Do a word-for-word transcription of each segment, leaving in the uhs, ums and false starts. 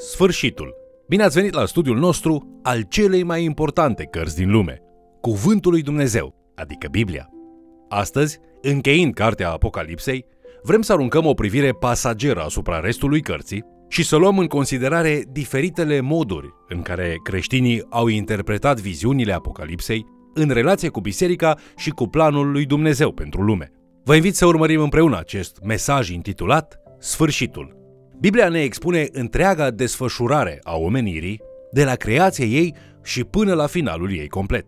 Sfârșitul. Bine ați venit la studiul nostru al celei mai importante cărți din lume, Cuvântul lui Dumnezeu, adică Biblia. Astăzi, încheind cartea Apocalipsei, vrem să aruncăm o privire pasageră asupra restului cărții și să luăm în considerare diferitele moduri în care creștinii au interpretat viziunile Apocalipsei în relație cu biserica și cu planul lui Dumnezeu pentru lume. Vă invit să urmărim împreună acest mesaj intitulat Sfârșitul. Biblia ne expune întreaga desfășurare a omenirii, de la creația ei și până la finalul ei complet.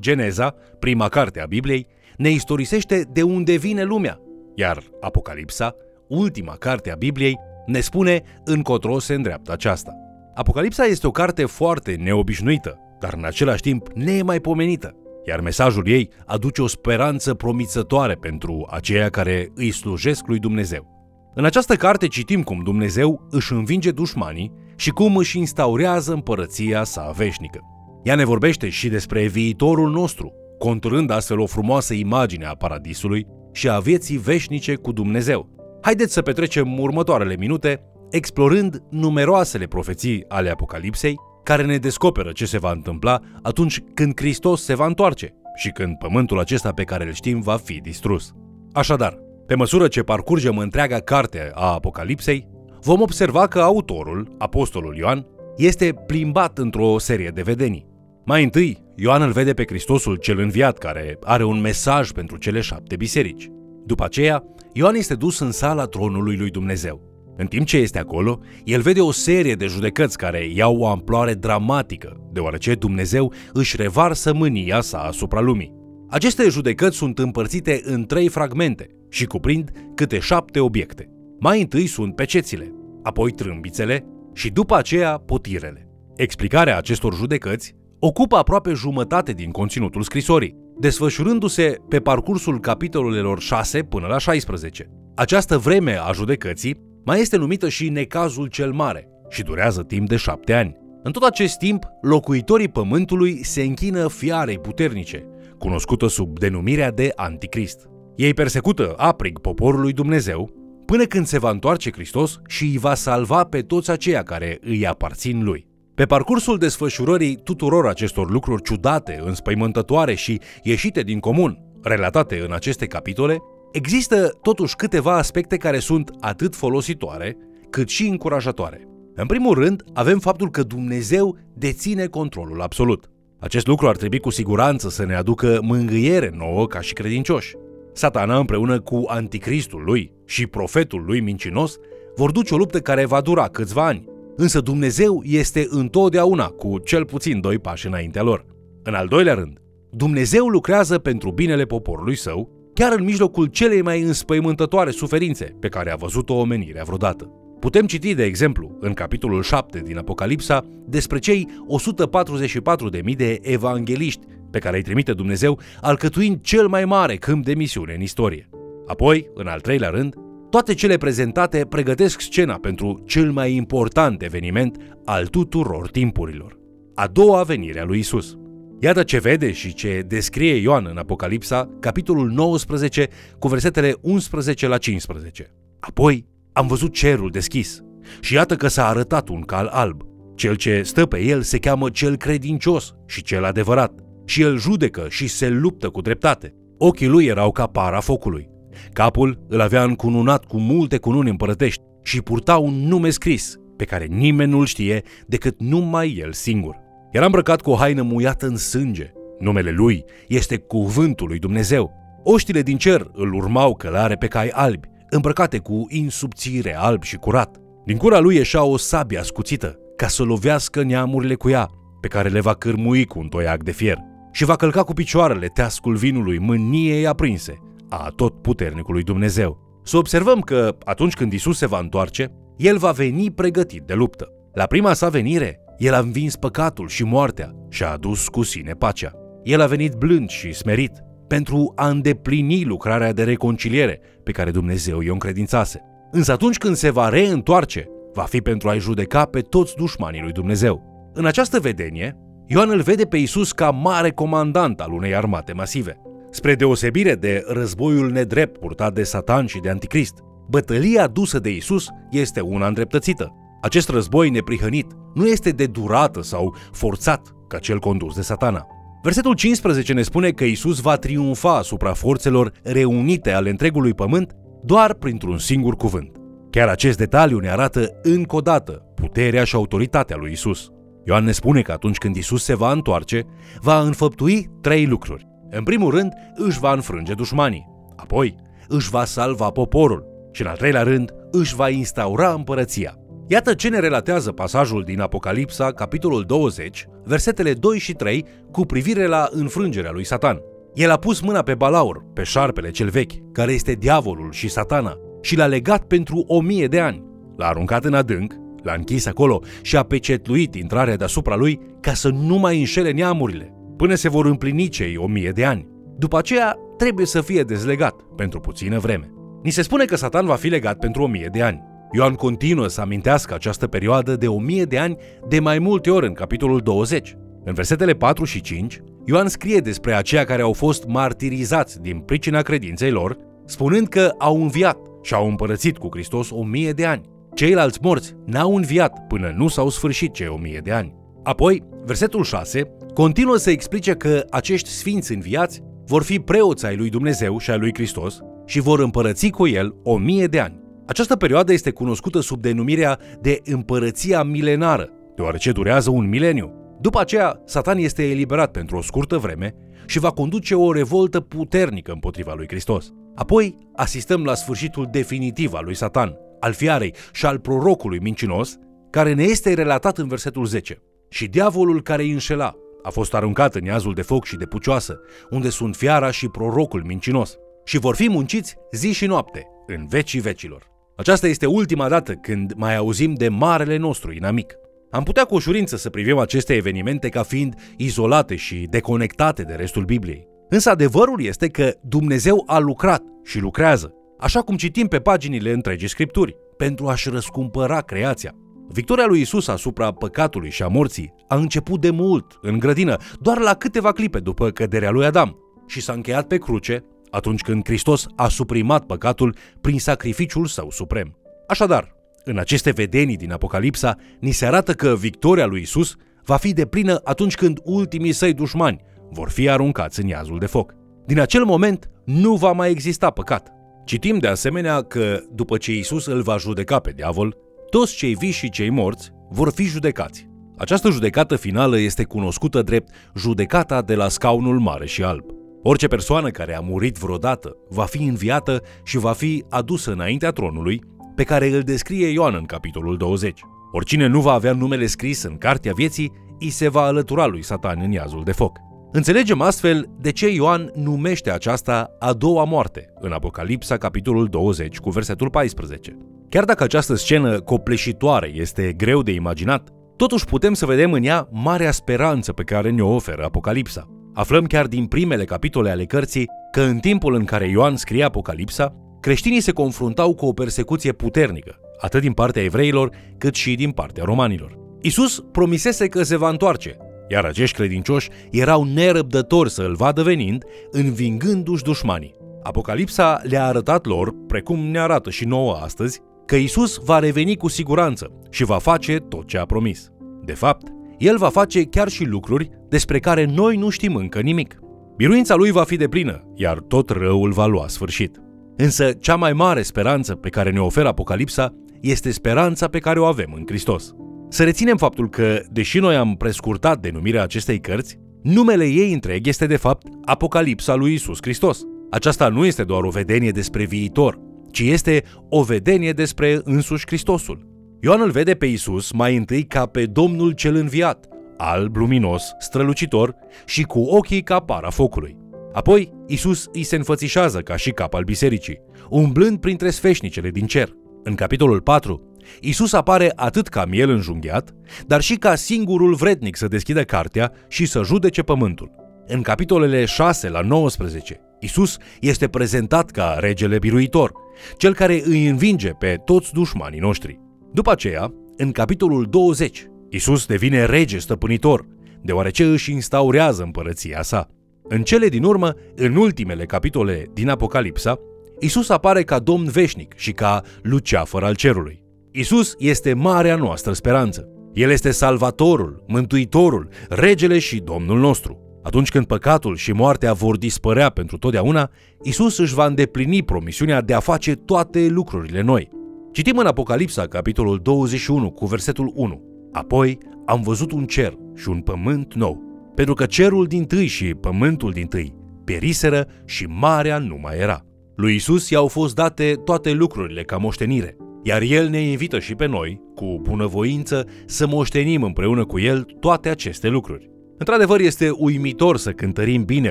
Geneza, prima carte a Bibliei, ne istorisește de unde vine lumea, iar Apocalipsa, ultima carte a Bibliei, ne spune încotro se îndreaptă aceasta. Apocalipsa este o carte foarte neobișnuită, dar în același timp nemaipomenită, iar mesajul ei aduce o speranță promițătoare pentru aceia care îi slujesc lui Dumnezeu. În această carte citim cum Dumnezeu își învinge dușmanii și cum își instaurează împărăția sa veșnică. Ea ne vorbește și despre viitorul nostru, conturând astfel o frumoasă imagine a paradisului și a vieții veșnice cu Dumnezeu. Haideți să petrecem următoarele minute explorând numeroasele profeții ale Apocalipsei care ne descoperă ce se va întâmpla atunci când Hristos se va întoarce și când pământul acesta pe care îl știm va fi distrus. Așadar, pe măsură ce parcurgem întreaga carte a Apocalipsei, vom observa că autorul, apostolul Ioan, este plimbat într-o serie de vedenii. Mai întâi, Ioan îl vede pe Hristosul cel înviat, care are un mesaj pentru cele șapte biserici. După aceea, Ioan este dus în sala tronului lui Dumnezeu. În timp ce este acolo, el vede o serie de judecăți care iau o amploare dramatică, deoarece Dumnezeu își revarsă mânia sa asupra lumii. Aceste judecăți sunt împărțite în trei fragmente și cuprind câte șapte obiecte. Mai întâi sunt pecețile, apoi trâmbițele și după aceea potirele. Explicarea acestor judecăți ocupă aproape jumătate din conținutul scrisorii, desfășurându-se pe parcursul capitolelor șase până la șaisprezece. Această vreme a judecății mai este numită și necazul cel mare și durează timp de șapte ani. În tot acest timp, locuitorii pământului se închină fiarei puternice, cunoscută sub denumirea de Anticrist. Ei persecută aprig poporul lui Dumnezeu până când se va întoarce Hristos și îi va salva pe toți aceia care îi aparțin lui. Pe parcursul desfășurării tuturor acestor lucruri ciudate, înspăimântătoare și ieșite din comun, relatate în aceste capitole, există totuși câteva aspecte care sunt atât folositoare, cât și încurajatoare. În primul rând, avem faptul că Dumnezeu deține controlul absolut. Acest lucru ar trebui cu siguranță să ne aducă mângâiere nouă ca și credincioși. Satana împreună cu anticristul lui și profetul lui mincinos vor duce o luptă care va dura câțiva ani, însă Dumnezeu este întotdeauna cu cel puțin doi pași înaintea lor. În al doilea rând, Dumnezeu lucrează pentru binele poporului său, chiar în mijlocul celei mai înspăimântătoare suferințe pe care a văzut-o omenirea vreodată. Putem citi, de exemplu, în capitolul șapte din Apocalipsa, despre cei o sută patruzeci și patru de mii de evangheliști pe care îi trimite Dumnezeu, alcătuind cel mai mare câmp de misiune în istorie. Apoi, în al treilea rând, toate cele prezentate pregătesc scena pentru cel mai important eveniment al tuturor timpurilor, a doua venire a lui Isus. Iată ce vede și ce descrie Ioan în Apocalipsa, capitolul nouăsprezece, cu versetele unsprezece la cincisprezece. Apoi, am văzut cerul deschis și iată că s-a arătat un cal alb. Cel ce stă pe el se cheamă cel credincios și cel adevărat și el judecă și se luptă cu dreptate. Ochii lui erau ca para focului. Capul îl avea încununat cu multe cununi împărătești și purta un nume scris pe care nimeni nu-l știe decât numai el singur. Era îmbrăcat cu o haină muiată în sânge. Numele lui este Cuvântul lui Dumnezeu. Oștile din cer îl urmau călare pe cai albi, îmbrăcate cu insubțire alb și curat. Din gura lui ieșea o sabie ascuțită, ca să lovească neamurile cu ea, pe care le va cârmui cu un toiac de fier și va călca cu picioarele teascul vinului mâniei aprinse a Totputernicului Dumnezeu. Să observăm că, atunci când Isus se va întoarce, El va veni pregătit de luptă. La prima sa venire, El a învins păcatul și moartea și a adus cu sine pacea. El a venit blând și smerit, pentru a îndeplini lucrarea de reconciliere pe care Dumnezeu i-o încredințase. Însă atunci când se va reîntoarce, va fi pentru a-i judeca pe toți dușmanii lui Dumnezeu. În această vedenie, Ioan îl vede pe Iisus ca mare comandant al unei armate masive. Spre deosebire de războiul nedrept purtat de Satan și de Anticrist, bătălia dusă de Iisus este una îndreptățită. Acest război neprihănit nu este de durată sau forțat ca cel condus de Satana. Versetul cincisprezece ne spune că Iisus va triumfa asupra forțelor reunite ale întregului pământ doar printr-un singur cuvânt. Chiar acest detaliu ne arată încă o dată puterea și autoritatea lui Iisus. Ioan ne spune că atunci când Iisus se va întoarce, va înfăptui trei lucruri. În primul rând, își va înfrânge dușmanii, apoi își va salva poporul și, în al treilea rând, își va instaura împărăția. Iată ce ne relatează pasajul din Apocalipsa, capitolul douăzeci, versetele doi și trei, cu privire la înfrângerea lui Satan. El a pus mâna pe Balaur, pe șarpele cel vechi, care este diavolul și Satana, și l-a legat pentru o mie de ani. L-a aruncat în adânc, l-a închis acolo și a pecetluit intrarea deasupra lui ca să nu mai înșele neamurile, până se vor împlini cei o mie de ani. După aceea trebuie să fie dezlegat pentru puțină vreme. Ni se spune că Satan va fi legat pentru o mie de ani. Ioan continuă să amintească această perioadă de o mie de ani de mai multe ori în capitolul douăzeci. În versetele patru și cinci, Ioan scrie despre aceia care au fost martirizați din pricina credinței lor, spunând că au înviat și au împărățit cu Hristos o mie de ani. Ceilalți morți n-au înviat până nu s-au sfârșit cei o mie de ani. Apoi, versetul șase continuă să explice că acești sfinți înviați vor fi preoți ai lui Dumnezeu și ai lui Hristos și vor împărăți cu el o mie de ani. Această perioadă este cunoscută sub denumirea de împărăția milenară, deoarece durează un mileniu. După aceea, Satan este eliberat pentru o scurtă vreme și va conduce o revoltă puternică împotriva lui Hristos. Apoi, asistăm la sfârșitul definitiv al lui Satan, al fiarei și al prorocului mincinos, care ne este relatat în versetul zece. Și diavolul care îi înșela a fost aruncat în iazul de foc și de pucioasă, unde sunt fiara și prorocul mincinos, și vor fi munciți zi și noapte, în vecii vecilor. Aceasta este ultima dată când mai auzim de marele nostru inamic. Am putea cu ușurință să privim aceste evenimente ca fiind izolate și deconectate de restul Bibliei. Însă adevărul este că Dumnezeu a lucrat și lucrează, așa cum citim pe paginile întregii Scripturi, pentru a-și răscumpăra creația. Victoria lui Iisus asupra păcatului și a morții a început de mult, în grădină, doar la câteva clipe după căderea lui Adam, și s-a încheiat pe cruce, atunci când Hristos a suprimat păcatul prin sacrificiul său suprem. Așadar, în aceste vedenii din Apocalipsa, ni se arată că victoria lui Iisus va fi deplină atunci când ultimii săi dușmani vor fi aruncați în iazul de foc. Din acel moment, nu va mai exista păcat. Citim de asemenea că, după ce Iisus îl va judeca pe diavol, toți cei vii și cei morți vor fi judecați. Această judecată finală este cunoscută drept judecata de la scaunul mare și alb. Orice persoană care a murit vreodată va fi înviată și va fi adusă înaintea tronului, pe care îl descrie Ioan în capitolul douăzeci. Oricine nu va avea numele scris în cartea vieții, îi se va alătura lui Satan în iazul de foc. Înțelegem astfel de ce Ioan numește aceasta a doua moarte în Apocalipsa, capitolul douăzeci, cu versetul paisprezece. Chiar dacă această scenă copleșitoare este greu de imaginat, totuși putem să vedem în ea marea speranță pe care ne-o oferă Apocalipsa. Aflăm chiar din primele capitole ale cărții că în timpul în care Ioan scrie Apocalipsa, creștinii se confruntau cu o persecuție puternică, atât din partea evreilor, cât și din partea romanilor. Iisus promisese că se va întoarce, iar acești credincioși erau nerăbdători să îl vadă venind, învingându-și dușmanii. Apocalipsa le-a arătat lor, precum ne arată și nouă astăzi, că Iisus va reveni cu siguranță și va face tot ce a promis. De fapt, El va face chiar și lucruri despre care noi nu știm încă nimic. Biruința Lui va fi deplină, iar tot răul va lua sfârșit. Însă cea mai mare speranță pe care ne oferă Apocalipsa este speranța pe care o avem în Hristos. Să reținem faptul că, deși noi am prescurtat denumirea acestei cărți, numele ei întreg este de fapt Apocalipsa lui Iisus Hristos. Aceasta nu este doar o vedenie despre viitor, ci este o vedenie despre însuși Hristosul. Ioan îl vede pe Iisus mai întâi ca pe Domnul cel înviat, alb, luminos, strălucitor și cu ochii ca para focului. Apoi, Iisus îi se înfățișează ca și cap al bisericii, umblând printre sfeșnicele din cer. În capitolul patru, Iisus apare atât ca miel înjunghiat, dar și ca singurul vrednic să deschidă cartea și să judece pământul. În capitolele șase la nouăsprezece, Iisus este prezentat ca regele biruitor, cel care îi învinge pe toți dușmanii noștri. După aceea, în capitolul douăzeci, Iisus devine rege stăpânitor, deoarece își instaurează împărăția sa. În cele din urmă, în ultimele capitole din Apocalipsa, Iisus apare ca Domn veșnic și ca luceafăr al cerului. Isus este marea noastră speranță. El este Salvatorul, Mântuitorul, Regele și Domnul nostru. Atunci când păcatul și moartea vor dispărea pentru totdeauna, Isus își va îndeplini promisiunea de a face toate lucrurile noi. Citim în Apocalipsa, capitolul douăzeci și unu, cu versetul unu. Apoi am văzut un cer și un pământ nou, pentru că cerul dintâi și pământul dintâi periseră și marea nu mai era. Lui Isus i-au fost date toate lucrurile ca moștenire, iar El ne invită și pe noi, cu bunăvoință, să moștenim împreună cu El toate aceste lucruri. Într-adevăr, este uimitor să cântărim bine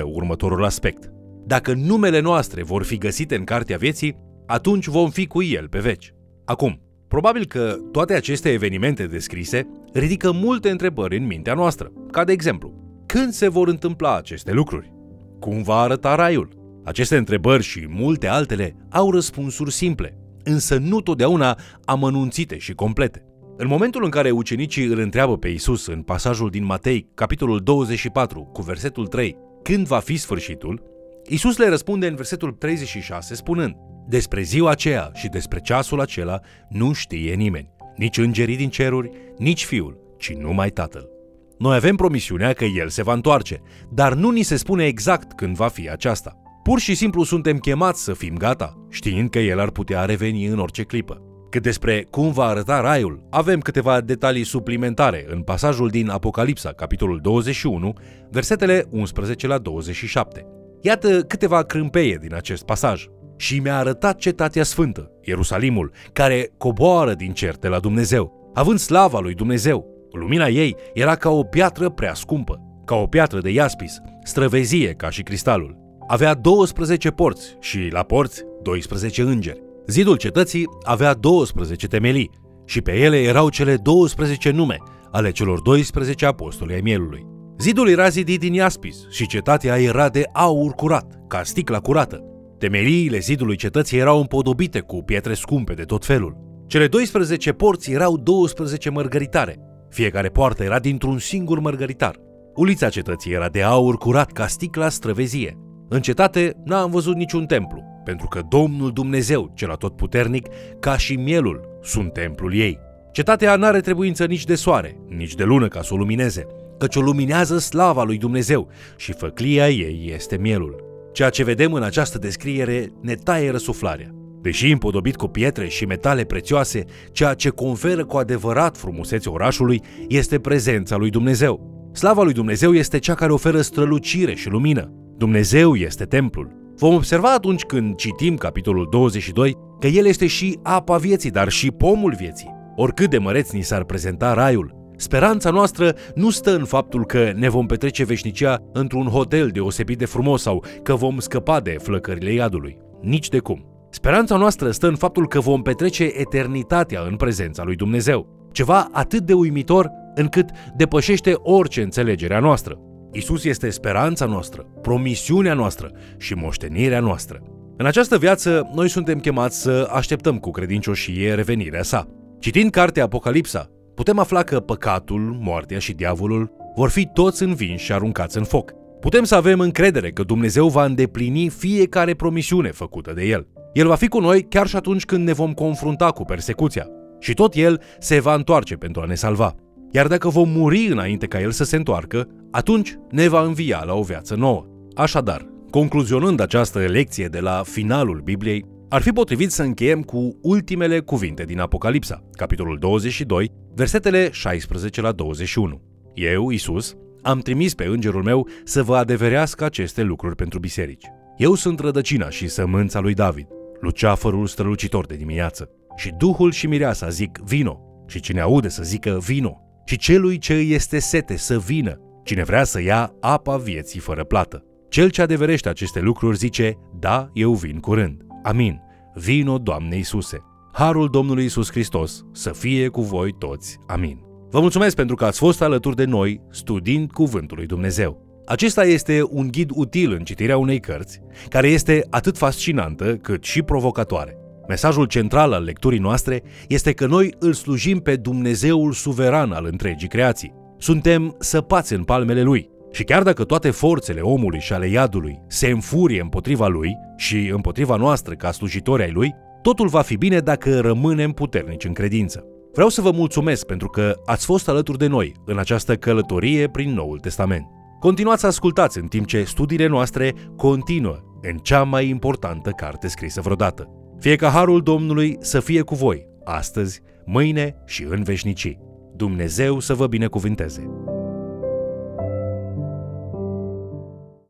următorul aspect. Dacă numele noastre vor fi găsite în Cartea Vieții, atunci vom fi cu El pe veci. Acum, probabil că toate aceste evenimente descrise ridică multe întrebări în mintea noastră, ca de exemplu, când se vor întâmpla aceste lucruri? Cum va arăta raiul? Aceste întrebări și multe altele au răspunsuri simple, însă nu totdeauna amănunțite și complete. În momentul în care ucenicii îl întreabă pe Iisus în pasajul din Matei, capitolul douăzeci și patru, cu versetul trei, când va fi sfârșitul, Iisus le răspunde în versetul treizeci și șase spunând: despre ziua aceea și despre ceasul acela nu știe nimeni, nici îngerii din ceruri, nici Fiul, ci numai Tatăl. Noi avem promisiunea că El se va întoarce, dar nu ni se spune exact când va fi aceasta. Pur și simplu suntem chemați să fim gata, știind că El ar putea reveni în orice clipă. Cât despre cum va arăta raiul, avem câteva detalii suplimentare în pasajul din Apocalipsa, capitolul douăzeci și unu, versetele unsprezece la douăzeci și șapte. Iată câteva crâmpeie din acest pasaj. Și mi-a arătat cetatea sfântă, Ierusalimul, care coboară din cer de la Dumnezeu, având slava lui Dumnezeu. Lumina ei era ca o piatră prea scumpă, ca o piatră de iaspis, străvezie ca și cristalul. Avea douăsprezece porți și la porți doisprezece îngeri. Zidul cetății avea douăsprezece temelii și pe ele erau cele douăsprezece nume ale celor doisprezece apostoli ai Mielului. Zidul era zidit din iaspis și cetatea era de aur curat, ca sticla curată. Temeliile zidului cetății erau împodobite cu pietre scumpe de tot felul. Cele doisprezece porți erau douăsprezece mărgăritare. Fiecare poartă era dintr-un singur mărgăritar. Ulița cetății era de aur curat ca sticla străvezie. În cetate n-am văzut niciun templu, pentru că Domnul Dumnezeu, cel atotputernic, ca și Mielul, sunt templul ei. Cetatea n-are trebuință nici de soare, nici de lună ca să o lumineze, căci o luminează slava lui Dumnezeu și făclia ei este Mielul. Ceea ce vedem în această descriere ne taie răsuflarea. Deși împodobit cu pietre și metale prețioase, ceea ce conferă cu adevărat frumusețe orașului este prezența lui Dumnezeu. Slava lui Dumnezeu este cea care oferă strălucire și lumină. Dumnezeu este templul. Vom observa atunci când citim capitolul douăzeci și doi că El este și apa vieții, dar și pomul vieții. Oricât de măreț ni s-ar prezenta raiul, speranța noastră nu stă în faptul că ne vom petrece veșnicia într-un hotel deosebit de frumos sau că vom scăpa de flăcările iadului. Nici de cum. Speranța noastră stă în faptul că vom petrece eternitatea în prezența lui Dumnezeu. Ceva atât de uimitor încât depășește orice înțelegere a noastră. Isus este speranța noastră, promisiunea noastră și moștenirea noastră. În această viață, noi suntem chemați să așteptăm cu credincioșie revenirea sa. Citind cartea Apocalipsa, putem afla că păcatul, moartea și diavolul vor fi toți învinși și aruncați în foc. Putem să avem încredere că Dumnezeu va îndeplini fiecare promisiune făcută de El. El va fi cu noi chiar și atunci când ne vom confrunta cu persecuția. Și tot El se va întoarce pentru a ne salva. Iar dacă vom muri înainte ca El să se întoarcă, atunci ne va învia la o viață nouă. Așadar, concluzionând această lecție de la finalul Bibliei, ar fi potrivit să încheiem cu ultimele cuvinte din Apocalipsa, capitolul douăzeci și doi, versetele șaisprezece la douăzeci și unu. Eu, Iisus, am trimis pe îngerul meu să vă adeverească aceste lucruri pentru biserici. Eu sunt rădăcina și sămânța lui David, luceafărul strălucitor de dimineață. Și Duhul și Mireasa zic vino, și cine aude să zică vino, și celui ce îi este sete să vină, cine vrea să ia apa vieții fără plată. Cel ce adeverește aceste lucruri zice, da, eu vin curând. Amin. Vino, Doamne Iisuse. Harul Domnului Iisus Hristos să fie cu voi toți. Amin. Vă mulțumesc pentru că ați fost alături de noi studiind Cuvântul lui Dumnezeu. Acesta este un ghid util în citirea unei cărți, care este atât fascinantă cât și provocatoare. Mesajul central al lecturii noastre este că noi îl slujim pe Dumnezeul suveran al întregii creații. Suntem săpați în palmele Lui. Și chiar dacă toate forțele omului și ale iadului se înfurie împotriva Lui și împotriva noastră ca slujitori ai Lui, Totul va fi bine dacă rămânem puternici în credință. Vreau să vă mulțumesc pentru că ați fost alături de noi în această călătorie prin Noul Testament. Continuați să ascultați în timp ce studiile noastre continuă în cea mai importantă carte scrisă vreodată. Fie ca harul Domnului să fie cu voi, astăzi, mâine și în veșnicii. Dumnezeu să vă binecuvinteze!